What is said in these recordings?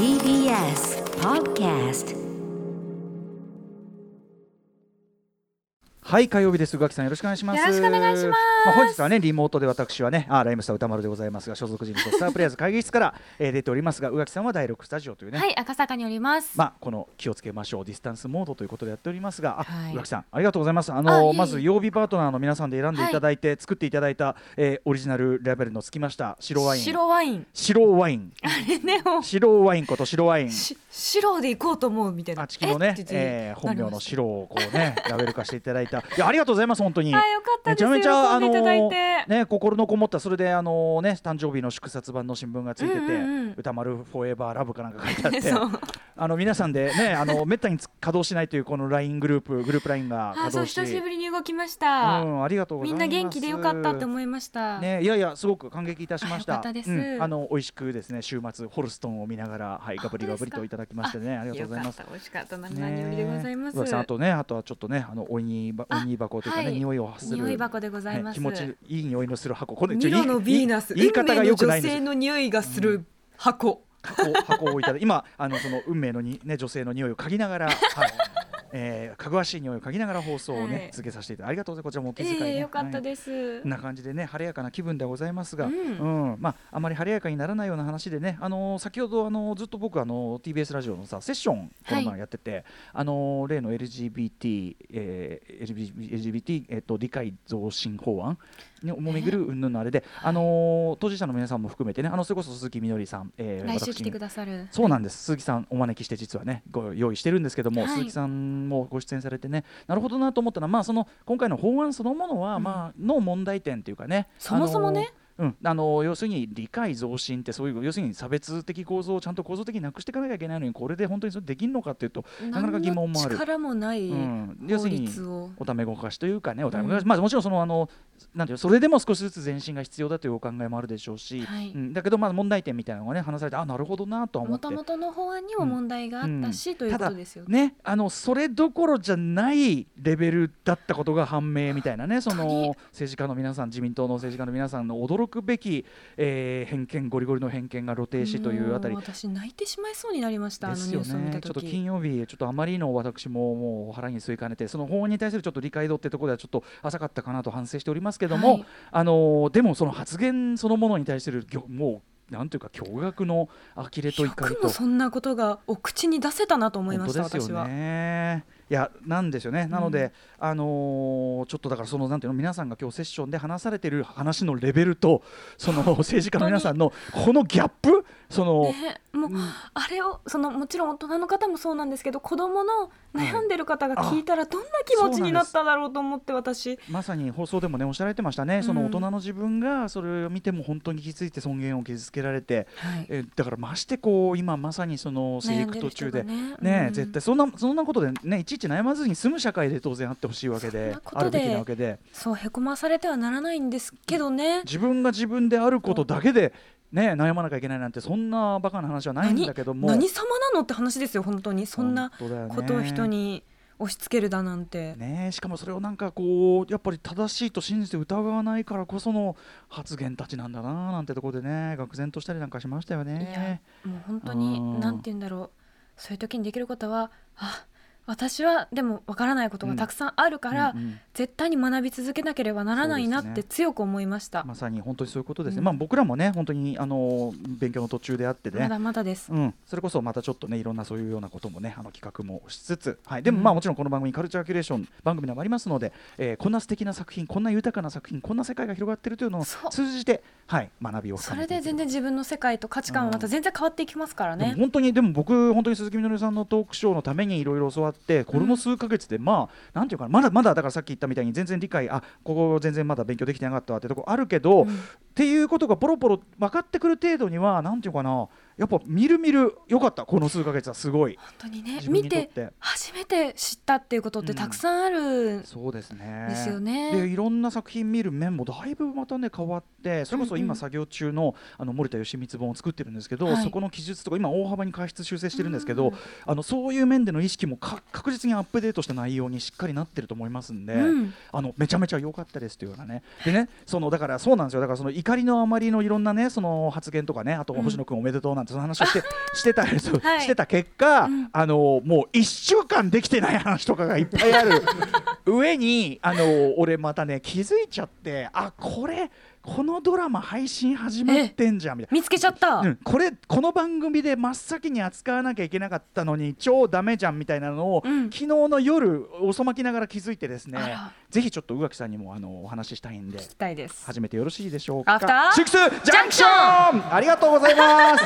TBS Podcast。はい、火曜日です。宇垣さん、よろしくお願いします。よろしくお願いします。本日はね、リモートで私はね、ライムスター歌丸でございますが、所属事務所スタープレイヤーズ会議室から出ておりますが、宇垣さんは第6スタジオというね、はい、赤坂におります。この気をつけましょうディスタンスモードということでやっておりますが、宇垣さんありがとうございます。まず曜日パートナーの皆さんで選んでいただいて、作っていただいたオリジナルラベルのつきました白ワイン。あれね、白ワインこと白ワイン。白でいこうと思うみたいな。チキのね、本名の白をこうねラベル化していただいた。いやありがとうございます。本当に、はい、よかったです。めちゃめちゃ喜んでいただいて、ね、心のこもった、それで誕生日の祝冊版の新聞がついてて、歌丸フォーエバーラブかなんか書いてあって皆さんでねめったに稼働しないというこの LINE グループ LINE が稼働し、そう久しぶりに動きました、ありがとうございます。みんな元気でよかったって思いました、ね、いやいやすごく感激いたしました。よかったです、美味しくですね、週末ホルストンを見ながら、はい、ガブリガブリといただきましてね、ありがとうございます。よかった、美味しかった何よりでございます。さんあとはちょっとねおいにおにい箱というかね、はい、匂いを発する匂い箱でございます、ね、気持ちいい匂いのする箱、これミロのヴィーナス、運命の女性の匂いがする箱、箱をいただいて今その運命のに、ね、女性の匂いを嗅ぎながら、はいかぐわしい匂いを嗅ぎながら放送を、ねはい、続けさせていただいてありがとうございます。こちらもお気遣い、ねよかったです、はい、こんな感じでね晴れやかな気分でございますが、あまり晴れやかにならないような話でね、先ほどずっと僕TBS ラジオのさセッションこの前やってて、はい、例の LGBT 理解増進法案にもめぐる云々のあれで、当事者の皆さんも含めてね、それこそ鈴木みのりさん、来週来てくださる、そうなんです、鈴木さんお招きして実はねご用意してるんですけども、はい、鈴木さんもご出演されてね、なるほどなと思ったのは、その今回の法案そのものは、の問題点というかね、そもそもね、要するに理解増進ってそういう要するに差別的構造をちゃんと構造的になくしていかなきゃいけないのに、これで本当にそれできるのかっていうとなかなか疑問もある。何の力もない法律を、要するにおためごかしというかね、おためごかし、もちろんなんていうそれでも少しずつ前進が必要だというお考えもあるでしょうし、はいだけど問題点みたいなのがね話されて、あなるほどなと思って、もともとの法案にも問題があったし、ということですよね。ただねそれどころじゃないレベルだったことが判明みたいなね、その政治家の皆さん、自民党の政治家の皆さんの驚くべき、偏見、ゴリゴリの偏見が露呈しというあたり、私泣いてしまいそうになりました。ですよね、ちょっと金曜日ちょっとあまりの私ももう腹に据えかねて、その法案に対するちょっと理解度ってところではちょっと浅かったかなと反省しておりますけども、はい、でもその発言そのものに対するもうなんというか驚愕の呆れと怒りと、よくもそんなことがお口に出せたなと思いました。本当ですよね、私は。いやなんですよね、なので、ちょっとだからそのなんていうの、皆さんが今日セッションで話されてる話のレベルとその政治家の皆さんのこのギャップ、その、ね、もうあれをそのもちろん大人の方もそうなんですけど、子どもの悩んでる方が聞いたらどんな気持ちになっただろうと思って、私まさに放送でもねおっしゃられてましたね、その大人の自分がそれを見ても本当に気づいて尊厳を傷つけられて、はい、だからましてこう今まさにその生育途中で、絶対そんなことでねいちいち悩まずに済む社会で当然あってほしいわけで、あるべきなわけで、そうへこまされてはならないんですけどね、自分が自分であることだけでね、悩まなきゃいけないなんてそんなバカな話はないんだけども、何様なのって話ですよ本当に。そんなことを人に押し付けるだなんて、ね、しかもそれをなんかこうやっぱり正しいと信じて疑わないからこその発言たちなんだななんてところでね、愕然としたりなんかしましたよね。いやもう本当になんて言うんだろう、そういう時にできることは、あ私はでも分からないことがたくさんあるから、絶対に学び続けなければならないなって強く思いました、まさに本当にそういうことですね、僕らもね本当に勉強の途中であってね、まだまだです、それこそまたちょっとねいろんなそういうようなこともね企画もしつつ、はい、でももちろんこの番組カルチャーキュレーション番組でもありますので、こんな素敵な作品、こんな豊かな作品、こんな世界が広がっているというのを通じて、はい、学びを深めていく、それで全然自分の世界と価値観はまた全然変わっていきますからね、本当に。でも僕本当に鈴木みのりさんのトークショーのためにいろいろ教わって、これも数ヶ月でなんていうかな、まだだからさっき言ったみたいに全然理解、ここ全然まだ勉強できてなかったってとこあるけど、っていうことがポロポロ分かってくる程度にはなんていうかな、やっぱみるみる良かった、この数ヶ月はすごい本当にね、見て初めて知ったっていうことってたくさんあるんですよね、そうですね。でいろんな作品見る面もだいぶまたね変わって、それこそ今作業中の森田芳光本を作ってるんですけど、そこの記述とか今大幅に改出修正してるんですけど、そういう面での意識も確実にアップデートした内容にしっかりなってると思いますんで、めちゃめちゃ良かったですというようなね。でね、だからそうなんですよ、だからその怒りのあまりのいろんなねその発言とかね、あと星野くんおめでとうなんてその話をしてた結果、うん、もう1週間できてない話とかがいっぱいある上に俺またね気づいちゃって、あ、このドラマ配信始まってんじゃんみたいな、見つけちゃった、うん、この番組で真っ先に扱わなきゃいけなかったのに超ダメじゃんみたいなのを、うん、昨日の夜遅まきながら気づいてですね、ぜひちょっと宇垣さんにもお話ししたいんで、聞きたいです。始めてよろしいでしょうか。アフターシックスジャンクション、ありがとうございます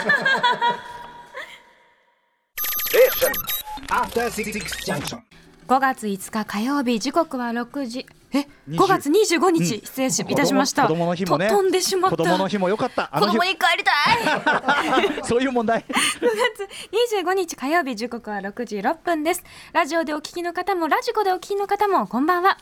アフターシックスジャンクション、5月5日火曜日、時刻は6時、5月25日、うん、失礼いたしました。子供の日もね、飛んでしまった。子供の日も良かった。子供に帰りたいそういう問題6月25日火曜日、時刻は6時6分です。ラジオでお聞きの方もラジコでお聞きの方もこんばんは。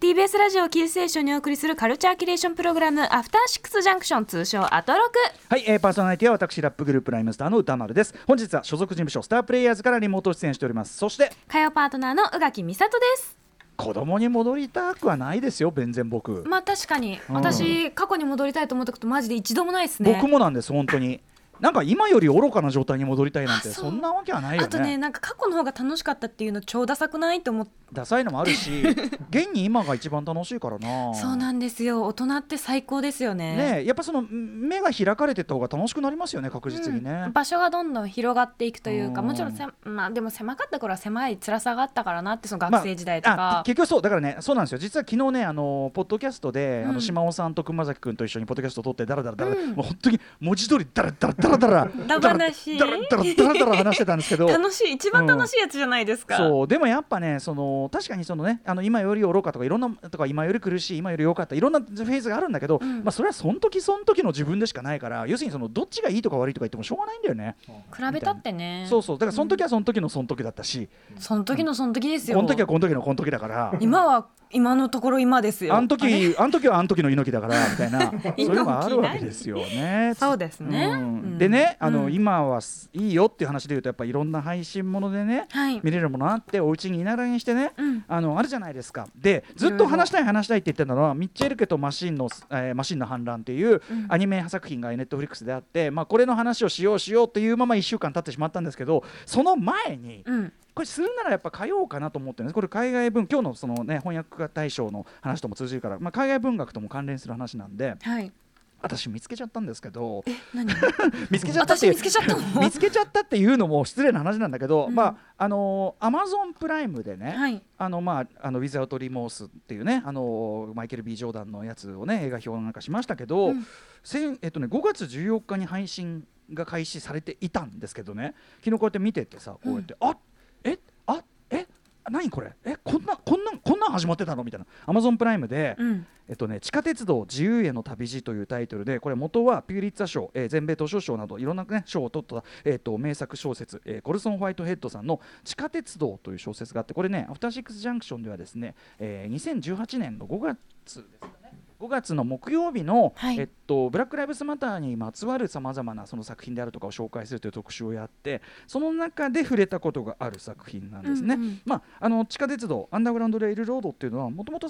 TBS ラジオキーステーションにお送りするカルチャーキュレーションプログラム、アフターシックスジャンクション、通称アトロク。はい、パーソナリティは私ラップグループライムスターの歌丸です。本日は所属事務所スタープレイヤーズからリモート出演しております。そして火曜パートナーの宇垣美里です。子供に戻りたくはないですよ、全然僕。まあ確かに、私、過去に戻りたいと思ったことマジで一度もないですね。僕もなんです、本当に。なんか今より愚かな状態に戻りたいなんてそんなわけはないよね。あとね、なんか過去の方が楽しかったっていうの超ダサくないと思って、ダサいのもあるし現に今が一番楽しいからな。そうなんですよ、大人って最高ですよ ね。やっぱその目が開かれてった方が楽しくなりますよね、確実にね、うん、場所がどんどん広がっていくというか、もちろんまあ、でも狭かった頃は狭い辛さがあったからなって、その学生時代とか、まあ、結局そうだからね。そうなんですよ、実は昨日ね、ポッドキャストで、島尾さんと熊崎くんと一緒にポッドキャストを撮ってダラダラ、もう本当に文字通りダラダラ話してたんですけど楽しい、一番楽しいやつじゃないですか、うん、そう。でもやっぱね、その確かにそのね、今より愚かとかいろんなとか、今より苦しい、今より良かった、いろんなフェーズがあるんだけど、まあ、それはその時その時の自分でしかないから、要するにそのどっちがいいとか悪いとか言ってもしょうがないんだよね、比べたってね。そうそう、だからその時はその時のその時だったし、その時のその時ですよ、この時はこの時のこの時だから今は今のところ今ですよ、あの時はあの時の猪木だからみたいなそういうのがあるわけですよねそうですね、うん、でね、今はいいよっていう話でいうと、やっぱいろんな配信ものでね、はい、見れるものあって、お家にいながらにしてね、あるじゃないですか。でずっと話したいって言ってたのは、ミッチェル家とマシンの反乱っていうアニメ作品がネットフリックスであって、まあ、これの話をしようというまま1週間経ってしまったんですけど、その前に、これするならやっぱ通おうかなと思ってるんです。これ海外文、今日のそのね翻訳大賞の話とも通じるから、まあ、海外文学とも関連する話なんで、はい、私見つけちゃったんですけど、何見つけちゃったっていうのも失礼な話なんだけど、まあAmazon プライムでね、はい、ウィザウトリモースっていうね、マイケル B ジョーダンのやつをね映画表なんかしましたけど、5月14日に配信が開始されていたんですけどね、昨日こうやって見ててさ、こうやって、何これ、こんなん始まってたのみたいな。 Amazon プライムで、地下鉄道自由への旅路というタイトルで、これ元はピューリッツァ賞、全米図書賞などいろんな、ね、賞を取った、名作小説、コルソン・ホワイトヘッドさんの地下鉄道という小説があって、これねアフターシックスジャンクションではですね、2018年の5月ですかね、5月の木曜日の、ブラックライブズマターにまつわるさまざまなその作品であるとかを紹介するという特集をやって、その中で触れたことがある作品なんですね、まあ、地下鉄道アンダーグラウンドレイルロードっていうのは、もともと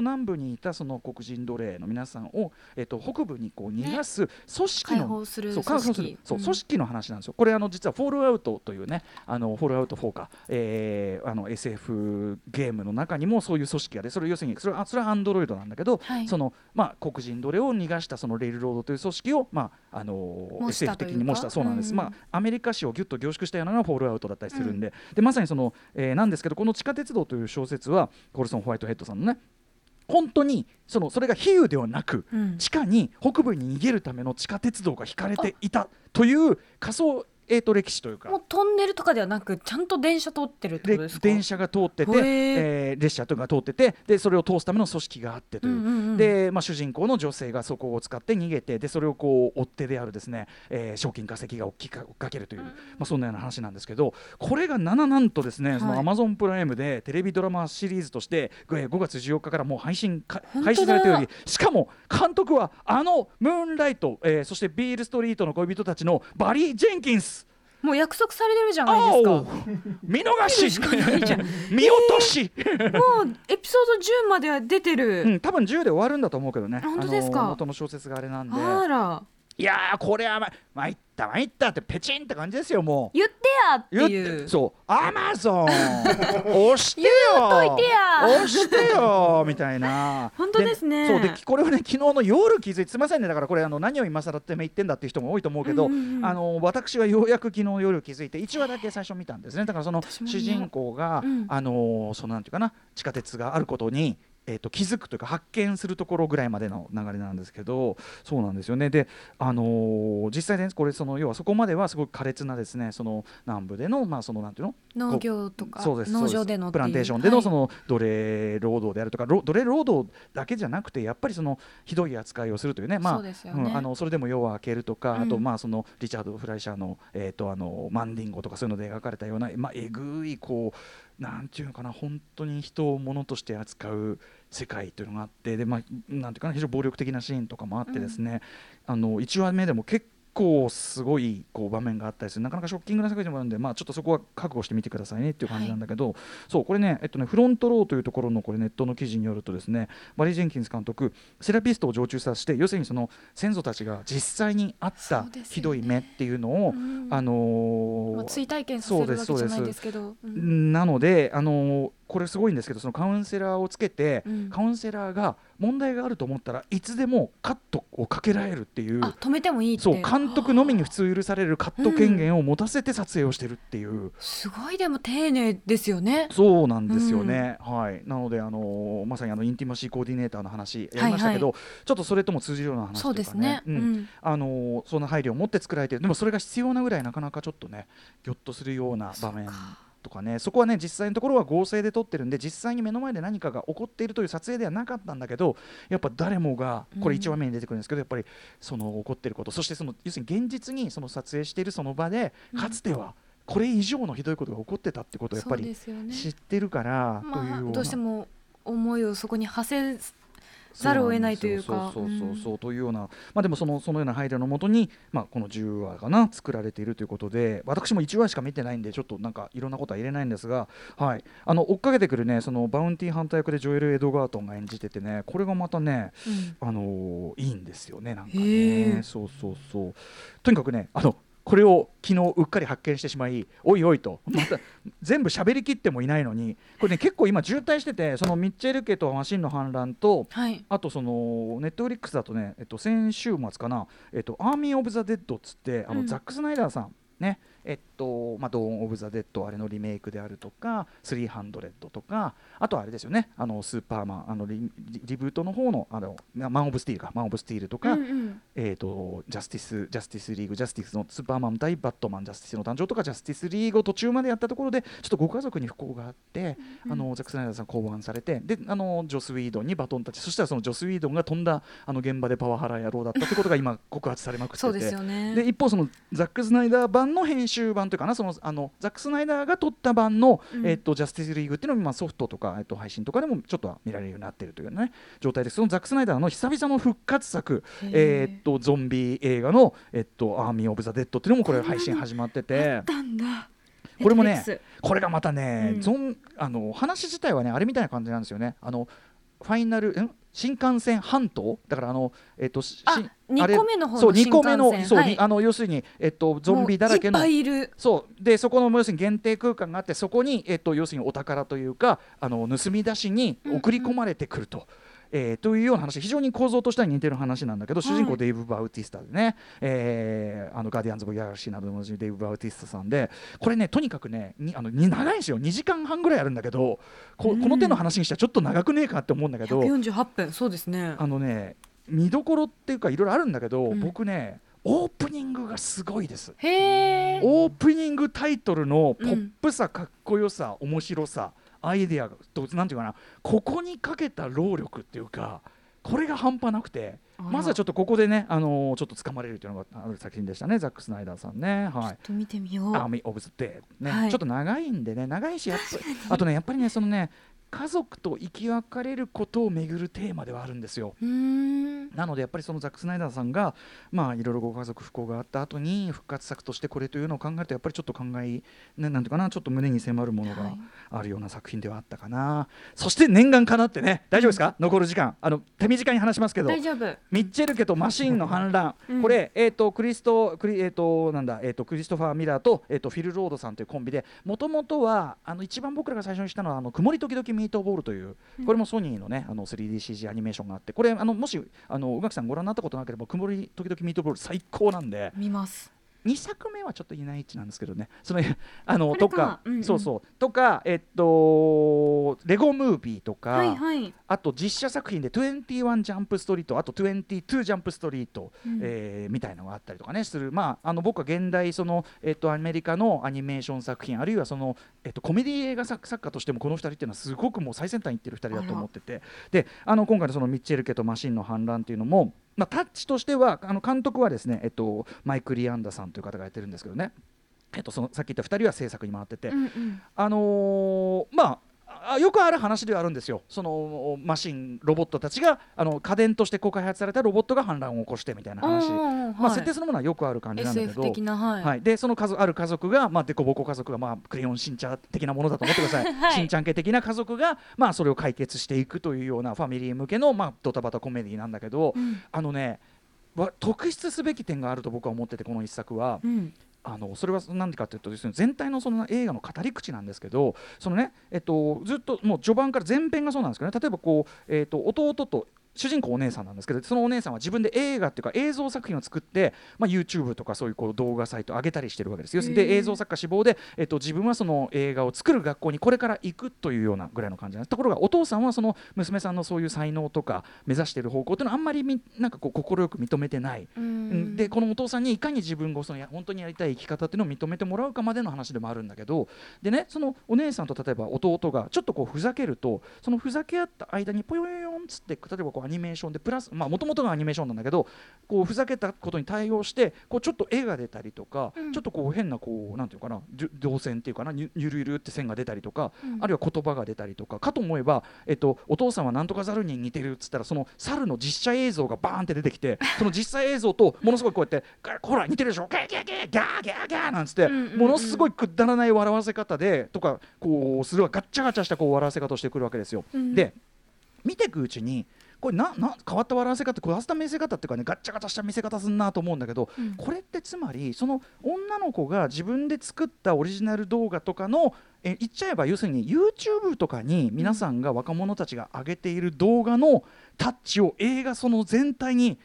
南部にいたその黒人奴隷の皆さんを、北部にこう逃がす組織の、組織の話なんですよ。これ実はフォールアウトというね、フォールアウト4か、SF ゲームの中にもそういう組織がで、それ要するにそれはアンドロイドなんだけど、そのまあ、黒人奴隷を逃がしたそのレールロードという組織を、まあSF 的に模した、そうなんです、まあ、アメリカ史をぎゅっと凝縮したようなのがフォールアウトだったりするんで、でまさにその、なんですけど、この地下鉄道という小説はコルソン・ホワイトヘッドさんのね、本当にそれが比喩ではなく、地下に北部に逃げるための地下鉄道が引かれていたという仮想歴史というか、もうトンネルとかではなく、ちゃんと電車通ってるってことですか。電車が通ってて、列車とか通ってて、でそれを通すための組織があってという、で、まあ、主人公の女性がそこを使って逃げて、でそれをこう追ってであるですね、賞金稼ぎが追っかけるという、まあ、そんなような話なんですけど、これがなんとですね、その Amazon プライムでテレビドラマシリーズとして、5月14日からもう配信されており、しかも監督はムーンライト、そしてビールストリートの恋人たちのバリー・ジェンキンス、もう約束されてるじゃないですか。見逃し見落としもうエピソード10までは出てる、多分10で終わるんだと思うけどね。本当ですか。元の小説があれなんで、あらいやーこれは参ったってペチンって感じですよ。もう言ってやっていうそうアマゾン押してよ言うといてや押してよみたいな本当ですね。でそうでこれはね昨日の夜気づいてすいませんねだからこれ何を今更って言ってんだっていう人も多いと思うけど、うんうん、私はようやく昨日の夜気づいて1話だけ最初見たんですね。だからその主人公が、うん、そのなんていうかな地下鉄があることに気づくというか発見するところぐらいまでの流れなんですけどそうなんですよね。で、実際ねこれその要はそこまではすごく苛烈なですねその南部でのまあそのなんていうの農業とか農場でのプランテーションでのその奴隷労働であるとか奴隷労働だけじゃなくてやっぱりそのひどい扱いをするというねまあそれでも夜は明けるとかあとまあそのリチャード・フライシャーのマンディンゴとかそういうので描かれたようなまあえぐいこうなんていうのかな本当に人を物として扱う世界というのがあってでまあなんていうかな非常に暴力的なシーンとかもあってですね1話目でも結構すごいこう場面があったりするなかなかショッキングな作品もあるので、まあ、ちょっとそこは覚悟してみてくださいねっていう感じなんだけど、はい、そうこれね、フロントローというところのこれネットの記事によるとですねバリー・ジェンキンス監督セラピストを常駐させて要するにその先祖たちが実際にあったひどい目っていうのをう、ねうんまあ、追体験させるわけじゃないですけどす、うん、なのでこれすごいんですけどそのカウンセラーをつけて、うん、カウンセラーが問題があると思ったらいつでもカットをかけられるっていうあ止めてもいいってそう監督のみに普通許されるカット権限を持たせて撮影をしてるっていう、うん、すごいでも丁寧ですよね。そうなんですよね、うんはい、なのでまさにインティマシーコーディネーターの話やりましたけど、はいはい、ちょっとそれとも通じるような話というかねそうですね、うんうん、そんな配慮を持って作られてるでもそれが必要なぐらいなかなかちょっとねギョッとするような場面とかね、そこはね実際のところは合成で撮ってるんで実際に目の前で何かが起こっているという撮影ではなかったんだけどやっぱ誰もがこれ1話目に出てくるんですけど、うん、やっぱりその起こっていることそしてその要するに現実にその撮影しているその場でかつてはこれ以上のひどいことが起こってたってことをやっぱり知ってるから、うんそうですよね、まあ、どうしても思いをそこに馳せざるを得ないというかというような、まあ、でもそのような配慮のもとに、まあ、この10話かな作られているということで私も1話しか見てないんでちょっとなんかいろんなことは言えないんですが、はい、追っかけてくるねそのバウンティーハンター役でジョエル・エドガートンが演じててねこれがまたね、うん、いいんですよねなんかねそうそうそうとにかくねこれを昨日うっかり発見してしまいおいおいとまた全部喋りきってもいないのにこれね結構今渋滞しててそのミッチェル家とマシンの反乱と、はい、あとそのネットフリックスだとね、先週末かな、アーミー・オブ・ザ・デッドっつってうん、ザック・スナイダーさんねまあ、ドーン・オブ・ザ・デッドあれのリメイクであるとか300とかあとはあれですよねスーパーマンリブートの方のマン・オブ・スティールかマン・オブ・スティールとか、うんうんジャスティスリーグジャスティスのスーパーマン対バットマンジャスティスの誕生とかジャスティスリーグを途中までやったところでちょっとご家族に不幸があって、うんうん、ザック・スナイダーさん降板されてでジョス・ウィードンにバトンタッチそしたらそのジョス・ウィードンが飛んだ現場でパワハラ野郎だったってことが今告発されまくっててそうですよね。で一方そのザック・スナイダー版の編集版というかなザック・スナイダーが撮った版の、ジャスティス・リーグっていうのも今ソフトとか、配信とかでもちょっとは見られるようになっているという、ね、状態です。そのザック・スナイダーの久々の復活作、ゾンビ映画の、アーミー・オブ・ザ・デッドっていうのもこれ配信始まっててあったんだこれもねこれがまたね、うん、話自体はねあれみたいな感じなんですよねファイナル新幹線半島だから2個目の方の新幹線そう、はい、要するに、ゾンビだらけのもういっぱいいる でそこの要するに限定空間があってそこに、要するにお宝というか盗み出しに送り込まれてくると、うんうんというような話非常に構造としては似てる話なんだけど、はい、主人公デイブ・バウティスタでね、ガーディアンズ・オブ・ギャラクシーなどのデイブ・バウティスタさんでこれねとにかくね長いんですよ2時間半ぐらいあるんだけど この手の話にしてはちょっと長くねえかって思うんだけど148分そうですね見どころっていうかいろいろあるんだけど、うん、僕ねオープニングがすごいです。へーオープニングタイトルのポップさかっこよさ面白さアイデアとなんていうかなここにかけた労力っていうかこれが半端なくてまずはちょっとここでねちょっと掴まれるというのがある作品でしたねザック・スナイダーさんね、はい、ちょっと見てみようアーミー・オブ・ザ・デッド、ねはい、ちょっと長いんでね長いしやっぱあとねやっぱりねそのね家族と生き別れることをめぐるテーマではあるんですよ。なのでやっぱりそのザック・スナイダーさんがいろいろご家族不幸があった後に復活作としてこれというのを考えると、やっぱりちょっと考え、なんていうかな、ちょっと胸に迫るものがあるような作品ではあったかな、はい、そして念願かなってね、大丈夫ですか、残る時間手短に話しますけど、大丈夫、ミッチェル家とマシーンの反乱、うん、これ、クリストファー・ミラー とフィル・ロードさんというコンビで、もともとは一番僕らが最初にしたのは曇り時々ミートボールという、これもソニーのね、3DCG アニメーションがあって、これもし宇垣さんご覧になったことなければ、曇り時々ミートボール最高なんで見ます。2作目はちょっといない位置なんですけどね、そのとか、うんうん、そうそうとか、レゴムービーとか、はいはい、あと実写作品で21ジャンプストリート、あと22ジャンプストリート、うん、みたいなのがあったりとかねする、僕は現代その、アメリカのアニメーション作品、あるいはその、コメディ映画作家としてもこの2人っていうのはすごくもう最先端いってる2人だと思ってて、で今回のそのミッチェル家とマシンの反乱っていうのも、タッチとしては監督はですね、マイク・リアンダさんという方がやってるんですけどね、そのさっき言った2人は制作に回ってて、うんうん、よくある話ではあるんですよ。そのマシンロボットたちが家電として開発されたロボットが反乱を起こしてみたいな話、設定そのものはよくある感じなんだけど、 SF 的な、はいはい、でそのある家族が、デコボコ家族が、クレヨンしんちゃん的なものだと思ってください、はい、しんちゃん系的な家族が、それを解決していくというようなファミリー向けの、ドタバタコメディなんだけど、うん、特筆すべき点があると僕は思ってて、この一作は、うんそれは何でかというとですね、全体のその映画の語り口なんですけど、そのね、ずっともう序盤から前編がそうなんですけどね、例えばこう、弟と主人公お姉さんなんですけど、そのお姉さんは自分で映画っていうか映像作品を作って、YouTube とかそういうこう動画サイト上げたりしてるわけですよ。で映像作家志望で、自分はその映画を作る学校にこれから行くというようなぐらいの感じなんです。ところがお父さんはその娘さんのそういう才能とか目指してる方向っていうのはあんまりなんかこう心よく認めてない。でこのお父さんにいかに自分がその本当にやりたい生き方っていうのを認めてもらうかまでの話でもあるんだけど、でね、そのお姉さんと例えば弟がちょっとこうふざけると、そのふざけ合った間にぽよよんつって、例えばこうアニメーションでプラス、もともとがアニメーションなんだけど、こうふざけたことに対応してこうちょっと絵が出たりとか、うん、ちょっとこう変なこうなんていうかな、動線っていうかな、ゆるゆるって線が出たりとか、うん、あるいは言葉が出たりとか、かと思えば、お父さんはなんとか猿に似てるっつったら、その猿の実写映像がバーンって出てきて、その実写映像とものすごいこうやってほら似てるでしょ、ギャーギャーギャーギャーギャーギャーなんつって、うんうんうん、ものすごいくだらない笑わせ方でとかこうするガッチャガチャしたこう笑わせ方をしてくるわけですよ、うん、で見ていくうちにこれ変わった笑わせ方、変わった見せ方っていうかね、ガッチャガチャした見せ方すんなと思うんだけど、うん、これってつまりその女の子が自分で作ったオリジナル動画とかの言っちゃえば要するに YouTube とかに皆さんが、若者たちが上げている動画のタッチを映画その全体に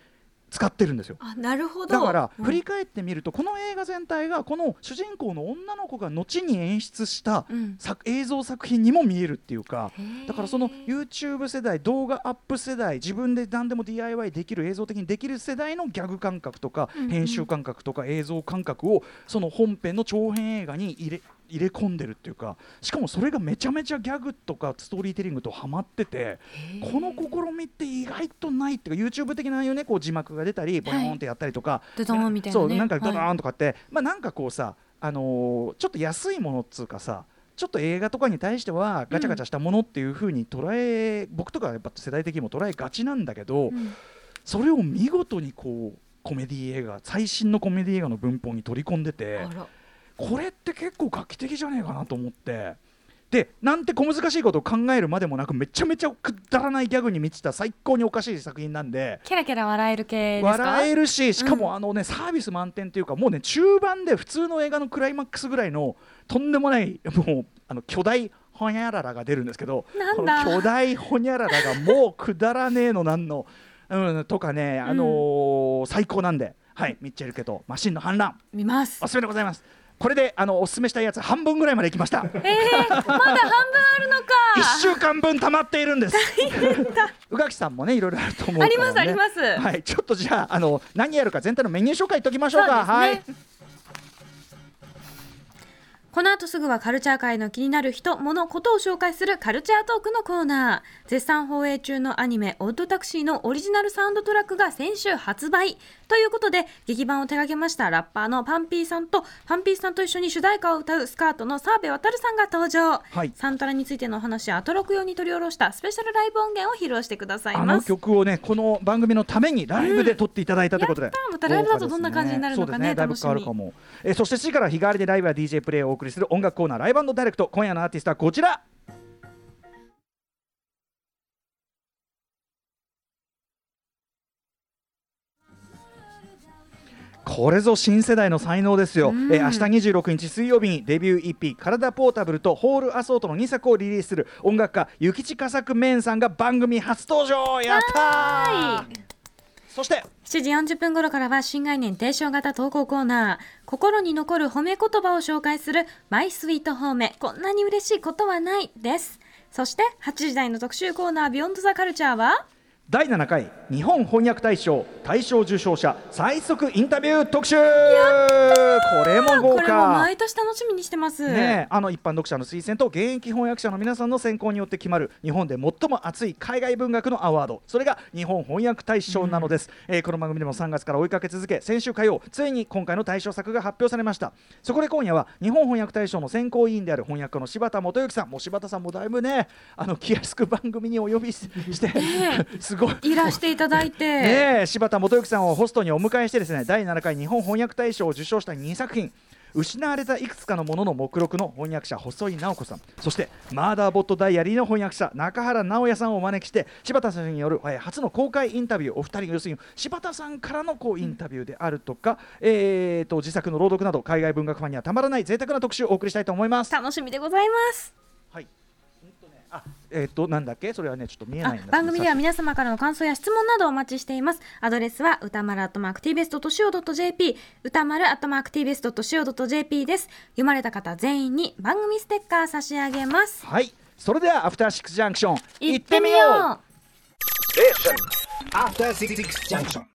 使ってるんですよ。あ、なるほど。だから、うん、振り返ってみるとこの映画全体がこの主人公の女の子が後に演出した、うん、映像作品にも見えるっていうか、だからその YouTube 世代、動画アップ世代、自分で何でも DIY できる、映像的にできる世代のギャグ感覚とか、うんうん、編集感覚とか映像感覚をその本編の長編映画に入れ込んでるっていうか、しかもそれがめちゃめちゃギャグとかストーリーテリングとハマってて、この試みって意外とないっていうか、 YouTube 的なよね、こう字幕が出たりボヨーンってやったりとか、ドドーンみたいなね、そうなんかドドーンとかって、はい、なんかこうさ、ちょっと安いものっつうかさ、ちょっと映画とかに対してはガチャガチャしたものっていう風に捉え、うん、僕とかやっぱ世代的にも捉えがちなんだけど、うん、それを見事にこうコメディ映画、最新のコメディ映画の文法に取り込んでて、これって結構画期的じゃねえかなと思って、でなんて小難しいことを考えるまでもなく、めちゃめちゃくだらないギャグに満ちた最高におかしい作品なんで、キャラキャラ笑える系ですか、笑えるし、しかもうん、サービス満点というか、もうね、中盤で普通の映画のクライマックスぐらいのとんでもない、もう巨大ホニャララが出るんですけど、この巨大ホニャララがもうくだらねえのなんのとかね、最高なんで、はい、ミッチェル家とマシンの反乱見ます、おすすめでございます。これでおすすめしたいやつ半分ぐらいまでいきました、まだ半分あるのか1週間分溜まっているんです。宇垣さんもね、いろいろあると思うからね、ありますあります、はい、ちょっとじゃあ、何やるか全体のメニュー紹介いっときましょうか。そうですね、はい、この後すぐはカルチャー界の気になる人、物、ことを紹介するカルチャートークのコーナー。絶賛放映中のアニメオッドタクシーのオリジナルサウンドトラックが先週発売ということで、劇版を手掛けましたラッパーのパンピーさんと一緒に主題歌を歌うスカートの澤部渉さんが登場、はい、サントラについてのお話、アトロク用に取り下ろしたスペシャルライブ音源を披露してくださいます。あの曲をね、この番組のためにライブで撮っていただいたということで、またライブだとどんな感じになるのかね、楽しみ。そして C から日替わりでライブや DJ プレイをお送りする音楽コーナー、ライブ&ダイレクト。今夜のアーティストはこちら。これぞ新世代の才能ですよ、明日26日水曜日にデビュー EP カラダポータブルとホールアソートの2作をリリースする音楽家ゆきちかさくめんさんが番組初登場。やったー。そして7時40分頃からは新概念提唱型投稿コーナー、心に残る褒め言葉を紹介するマイスイート褒め、こんなに嬉しいことはないです。そして8時台の特集コーナービヨンドザカルチャーは第7回日本翻訳大賞大賞受賞者最速インタビュー特集。やったー。これも豪華。これも毎年楽しみにしてます、ね、一般読者の推薦と現役翻訳者の皆さんの選考によって決まる日本で最も熱い海外文学のアワード、それが日本翻訳大賞なのです、この番組でも3月から追いかけ続け、先週火曜ついに今回の大賞作が発表されました。そこで今夜は日本翻訳大賞の選考委員である翻訳家の柴田元幸さん、もう柴田さんもだいぶね、気安く番組にお呼びしてすごいいらしていただいてねえ、柴田元幸さんをホストにお迎えしてですね、第7回日本翻訳大賞を受賞した2作品、失われたいくつかのものの目録の翻訳者細井直子さん、そしてマーダーボットダイアリーの翻訳者中原直也さんをお招きして、柴田さんによる初の公開インタビュー、お二人の要するに柴田さんからのインタビューであるとか、自作の朗読など海外文学ファンにはたまらない贅沢な特集をお送りしたいと思います。楽しみでございます。はい、なんだっけ、それはねちょっと見えないんだけど、番組では皆様からの感想や質問などお待ちしています。アドレスは歌丸@tvest.co.jp 歌丸@tvest.co.jp です。読まれた方全員に番組ステッカー差し上げます。はい、それではアフターシックスジャンクション行ってみよう。アフターシックスジャンクション。